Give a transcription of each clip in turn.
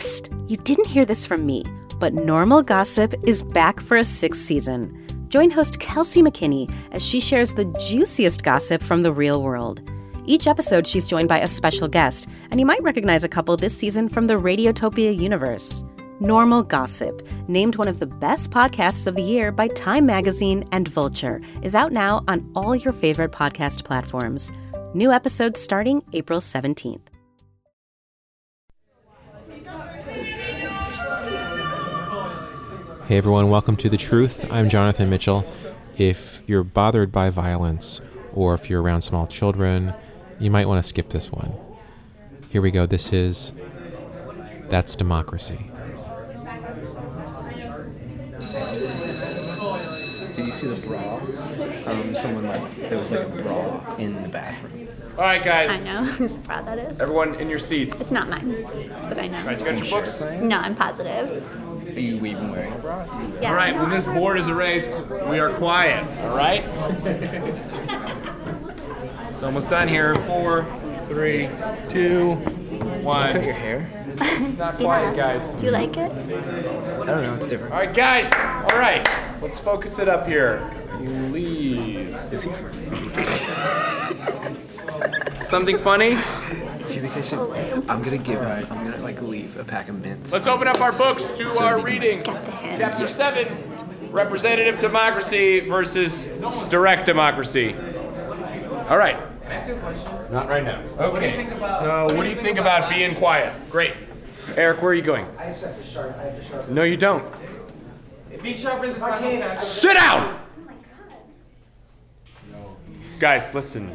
Psst, you didn't hear this from me, but Normal Gossip is back for a sixth season. Join host Kelsey McKinney as she shares the juiciest gossip from the real world. Each episode, she's joined by a special guest, and you might recognize a couple this season from the Radiotopia universe. Normal Gossip, named one of the best podcasts of the year by Time Magazine and Vulture, is out now on all your favorite podcast platforms. New episodes starting April 17th. Hey everyone, welcome to The Truth. I'm Jonathan Mitchell. If you're bothered by violence, or if you're around small children, you might want to skip this one. Here we go. This is That's Democracy. Did you see the brawl? There was like a brawl in the bathroom. All right, guys. I know whose bra that is. Everyone in your seats. It's not mine, but I know. All right, you got your books? No, I'm positive. Are you even wearing a bra? Yeah. All right, when this board is erased, we are quiet, all right? It's almost done here. 4, 3, 2, 1. Cut your hair. It's not quiet, guys. Do you like it? I don't know, it's different. All right, guys. All right, let's focus it up here. Please. Is he funny? Something funny? Do you think I should? I'm gonna leave a pack of mints. Let's open up our books to our readings. Chapter 7, Representative Democracy versus Direct Democracy. All right. Can I ask you a question? Not right now. Okay. What do you think about being quiet? Great. Eric, where are you going? I just have to sharpen. No, you don't. If he sharpens his cane, sit down! Oh my God. No. Guys, listen.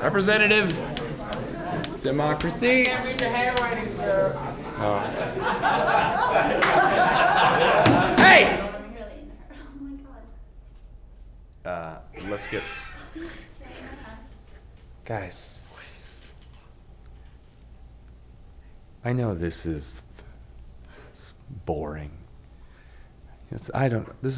Representative Democracy. I can't read your handwriting, sir. Oh. Hey! Let's get... Guys. I know this is boring. This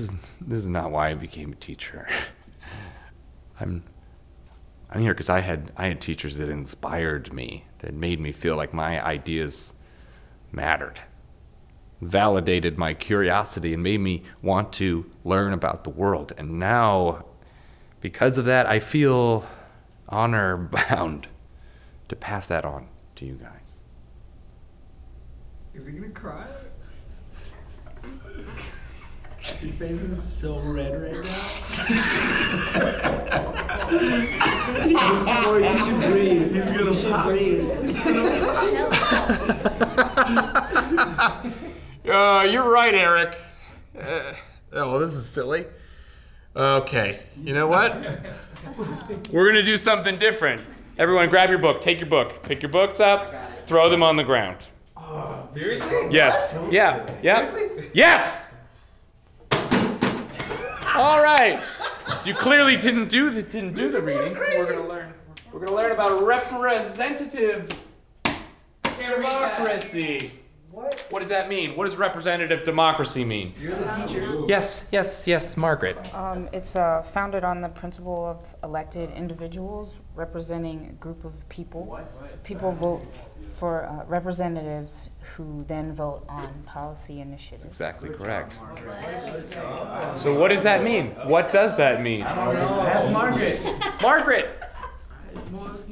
is not why I became a teacher. I'm here because I had teachers that inspired me, that made me feel like my ideas mattered, validated my curiosity, and made me want to learn about the world. And now, because of that, I feel honor-bound to pass that on to you guys. Is he gonna cry? Your face is so red right now. You should breathe. He's gonna breathe. You're right, Eric. Well, this is silly. Okay, you know what? We're gonna do something different. Everyone, grab your book. Take your book. Pick your books up. Throw them on the ground. Oh, seriously? Yes. What? Yeah. Yeah. Seriously? Yes. All right. So you clearly didn't do the reading. We're gonna learn about representative democracy. What does that mean? What does representative democracy mean? You're the teacher. Yes, Margaret. It's founded on the principle of elected individuals representing a group of people. What? People vote for representatives who then vote on policy initiatives. Exactly correct. So what does that mean? What does that mean? I don't know. Ask Margaret. Margaret!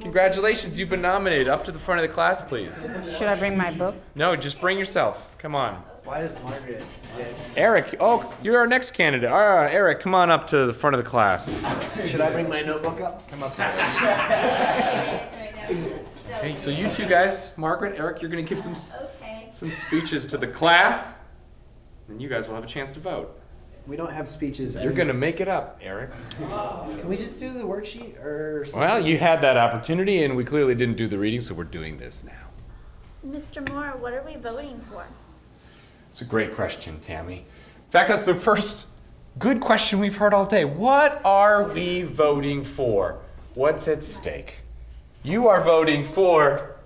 Congratulations, you've been nominated. Up to the front of the class, please. Should I bring my book? No, just bring yourself. Come on. Why does Margaret... Eric, you're our next candidate. Eric, come on up to the front of the class. Should I bring my notebook up? Come up there. Hey, so you two guys, Margaret, Eric, you're going to give some speeches to the class, and you guys will have a chance to vote. We don't have speeches. You're going to make it up, Eric. Can we just do the worksheet or something? Well, you had that opportunity, and we clearly didn't do the reading, so we're doing this now. Mr. Moore, what are we voting for? It's a great question, Tammy. In fact, that's the first good question we've heard all day. What are we voting for? What's at stake? You are voting for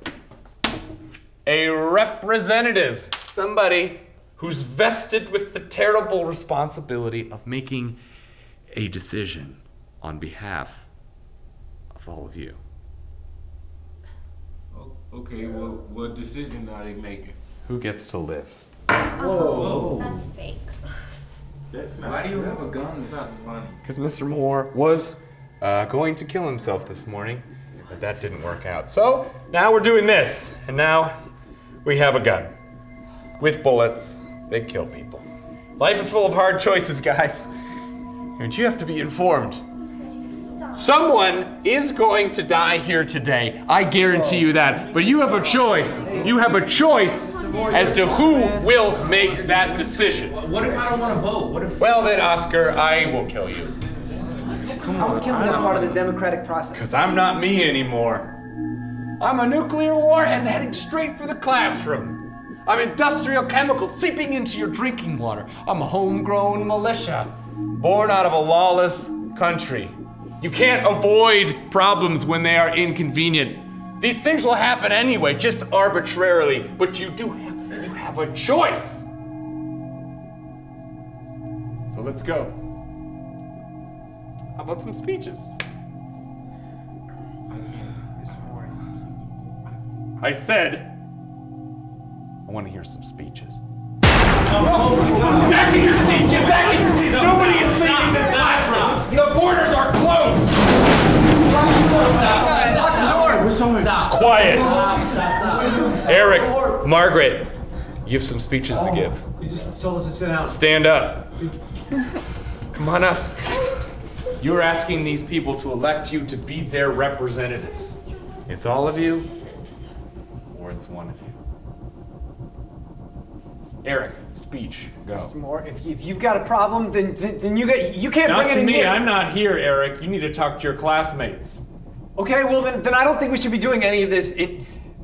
a representative, somebody who's vested with the terrible responsibility of making a decision on behalf of all of you. Okay, well, what decision are they making? Who gets to live? Whoa. That's fake. That's not. Why do you have a gun? It's not funny. Because Mr. Moore was going to kill himself this morning, but that didn't work out. So now we're doing this, and now we have a gun. With bullets, they kill people. Life is full of hard choices, guys. And you have to be informed. Someone is going to die here today. I guarantee you that. But you have a choice. You have a choice as to who will make that decision. What if I don't want to vote? What if? Well then, Oscar, I will kill you. I was killed as part of the democratic process. Because I'm not me anymore. I'm a nuclear warhead heading straight for the classroom. I'm industrial chemicals seeping into your drinking water. I'm a homegrown militia, born out of a lawless country. You can't avoid problems when they are inconvenient. These things will happen anyway, just arbitrarily, but you have a choice. So let's go. How about some speeches? I said, I want to hear some speeches. Oh, back in your seats! Get back in your seats! Nobody is leaving this classroom! The borders are closed! Stop. Quiet! Stop. Eric, Margaret, you have some speeches to give. You just told us to sit down. Stand up. Come on up. You're asking these people to elect you to be their representatives. It's all of you, or it's one of you. Eric, speech, go. Mr. Moore, if you've got a problem, then you can't bring it in here. Not to me, I'm not here, Eric. You need to talk to your classmates. Okay, well then I don't think we should be doing any of this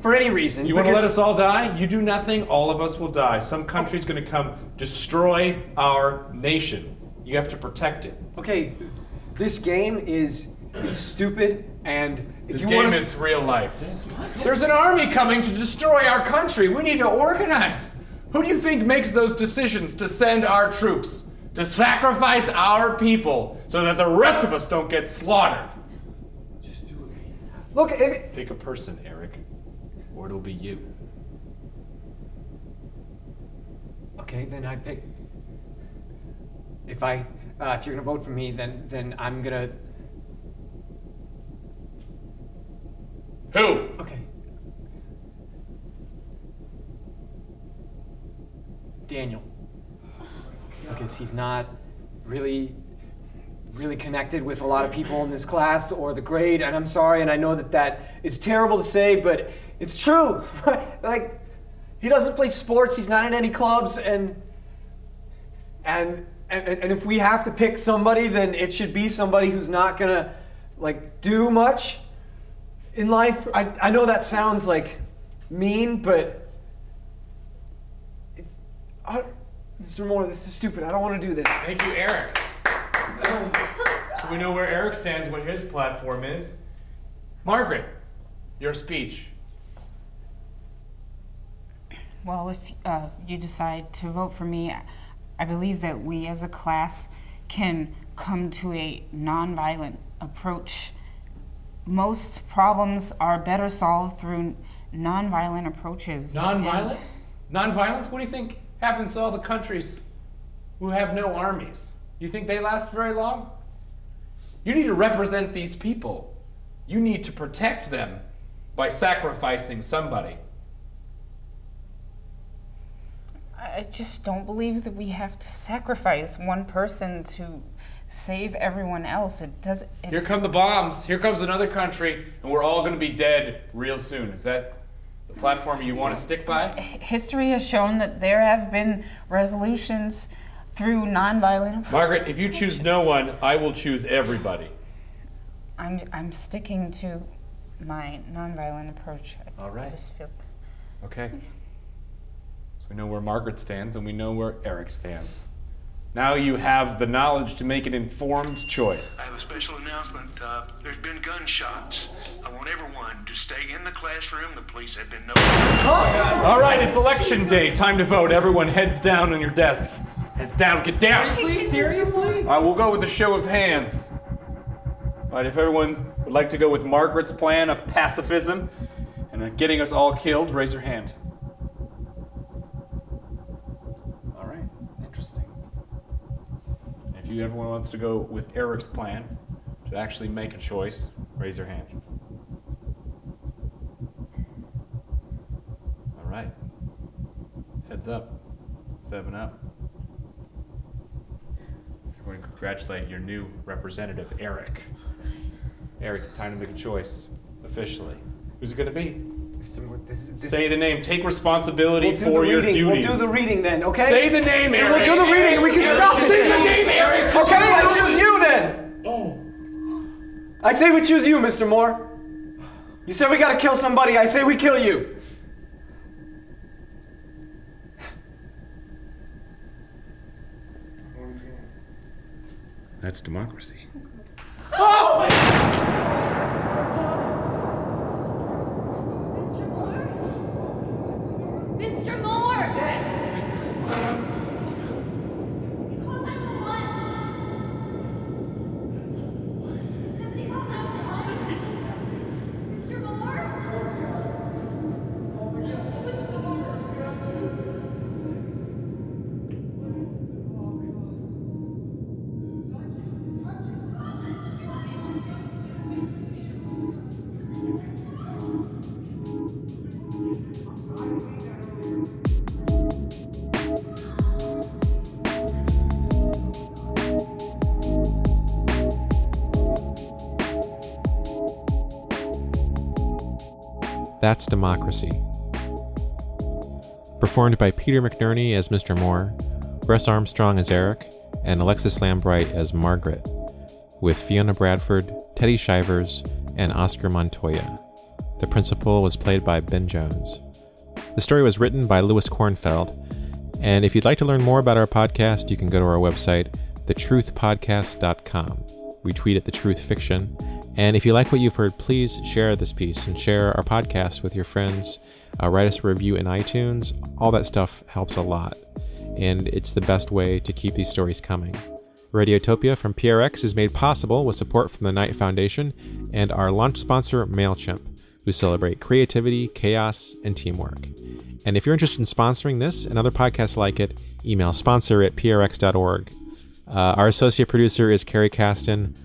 for any reason. You want to let us all die? You do nothing, all of us will die. Some country's going to come destroy our nation. You have to protect it. Okay, this game is stupid, and if this game is real life. There's an army coming to destroy our country. We need to organize. Who do you think makes those decisions to send our troops, to sacrifice our people, so that the rest of us don't get slaughtered? Just do it. Look, pick a person, Eric, or it'll be you. Okay, then I pick. If you're gonna vote for me, then I'm gonna. Who? Okay. Daniel, because he's not really connected with a lot of people in this class or the grade, and I'm sorry, and I know that is terrible to say, but it's true. Like, he doesn't play sports, he's not in any clubs, and if we have to pick somebody, then it should be somebody who's not gonna, like, do much in life. I know that sounds, like, mean, but Mr. Moore, this is stupid. I don't want to do this. Thank you, Eric. So we know where Eric stands, what his platform is. Margaret, your speech. Well, if you decide to vote for me, I believe that we as a class can come to a nonviolent approach. Most problems are better solved through nonviolent approaches. Nonviolent? Nonviolence? What do you think happens to all the countries who have no armies? You think they last very long? You need to represent these people. You need to protect them by sacrificing somebody. I just don't believe that we have to sacrifice one person to save everyone else. It doesn't. Here come the bombs. Here comes another country, and we're all going to be dead real soon. Is that the platform you want to stick by? History has shown that there have been resolutions through nonviolent. Margaret, if you choose no one, I will choose everybody. I'm sticking to my nonviolent approach. All right. I just feel. Okay. So we know where Margaret stands, and we know where Eric stands. Now you have the knowledge to make an informed choice. I have a special announcement. There's been gunshots. I want everyone to stay in the classroom. The police have been notified. Oh. All right, it's election day. Time to vote. Everyone heads down on your desk. Heads down. Get down. Seriously? We'll go with a show of hands. All right, if everyone would like to go with Margaret's plan of pacifism and getting us all killed, raise your hand. All right, interesting. If you everyone wants to go with Eric's plan to actually make a choice, raise your hand. All right, heads up, 7 up. We're going to congratulate your new representative, Eric. Eric, time to make a choice, officially. Who's it going to be? This Say the name. Take responsibility for your duties. We'll do the reading then, okay? Say the name, Eric. We'll do the reading. We can stop it. Say the name, Eric. Okay, I choose you then. Oh. I say we choose you, Mr. Moore. You said we got to kill somebody. I say we kill you. That's democracy. Oh! Mr. Moore? Mr. Moore! Call 911! Somebody call 911! Mr. Moore? That's Democracy. Performed by Peter McNerney as Mr. Moore, Russ Armstrong as Eric, and Alexis Lambright as Margaret, with Fiona Bradford, Teddy Shivers, and Oscar Montoya. The principal was played by Ben Jones. The story was written by Louis Kornfeld, and if you'd like to learn more about our podcast, you can go to our website, thetruthpodcast.com. We tweet at thetruthfiction. And if you like what you've heard, please share this piece and share our podcast with your friends. Write us a review in iTunes. All that stuff helps a lot. And it's the best way to keep these stories coming. Radiotopia from PRX is made possible with support from the Knight Foundation and our launch sponsor, MailChimp, who celebrate creativity, chaos, and teamwork. And if you're interested in sponsoring this and other podcasts like it, email sponsor@prx.org. Our associate producer is Carrie Kasten.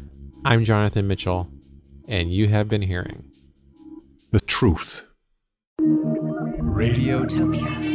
I'm Jonathan Mitchell. And you have been hearing The Truth. Radiotopia.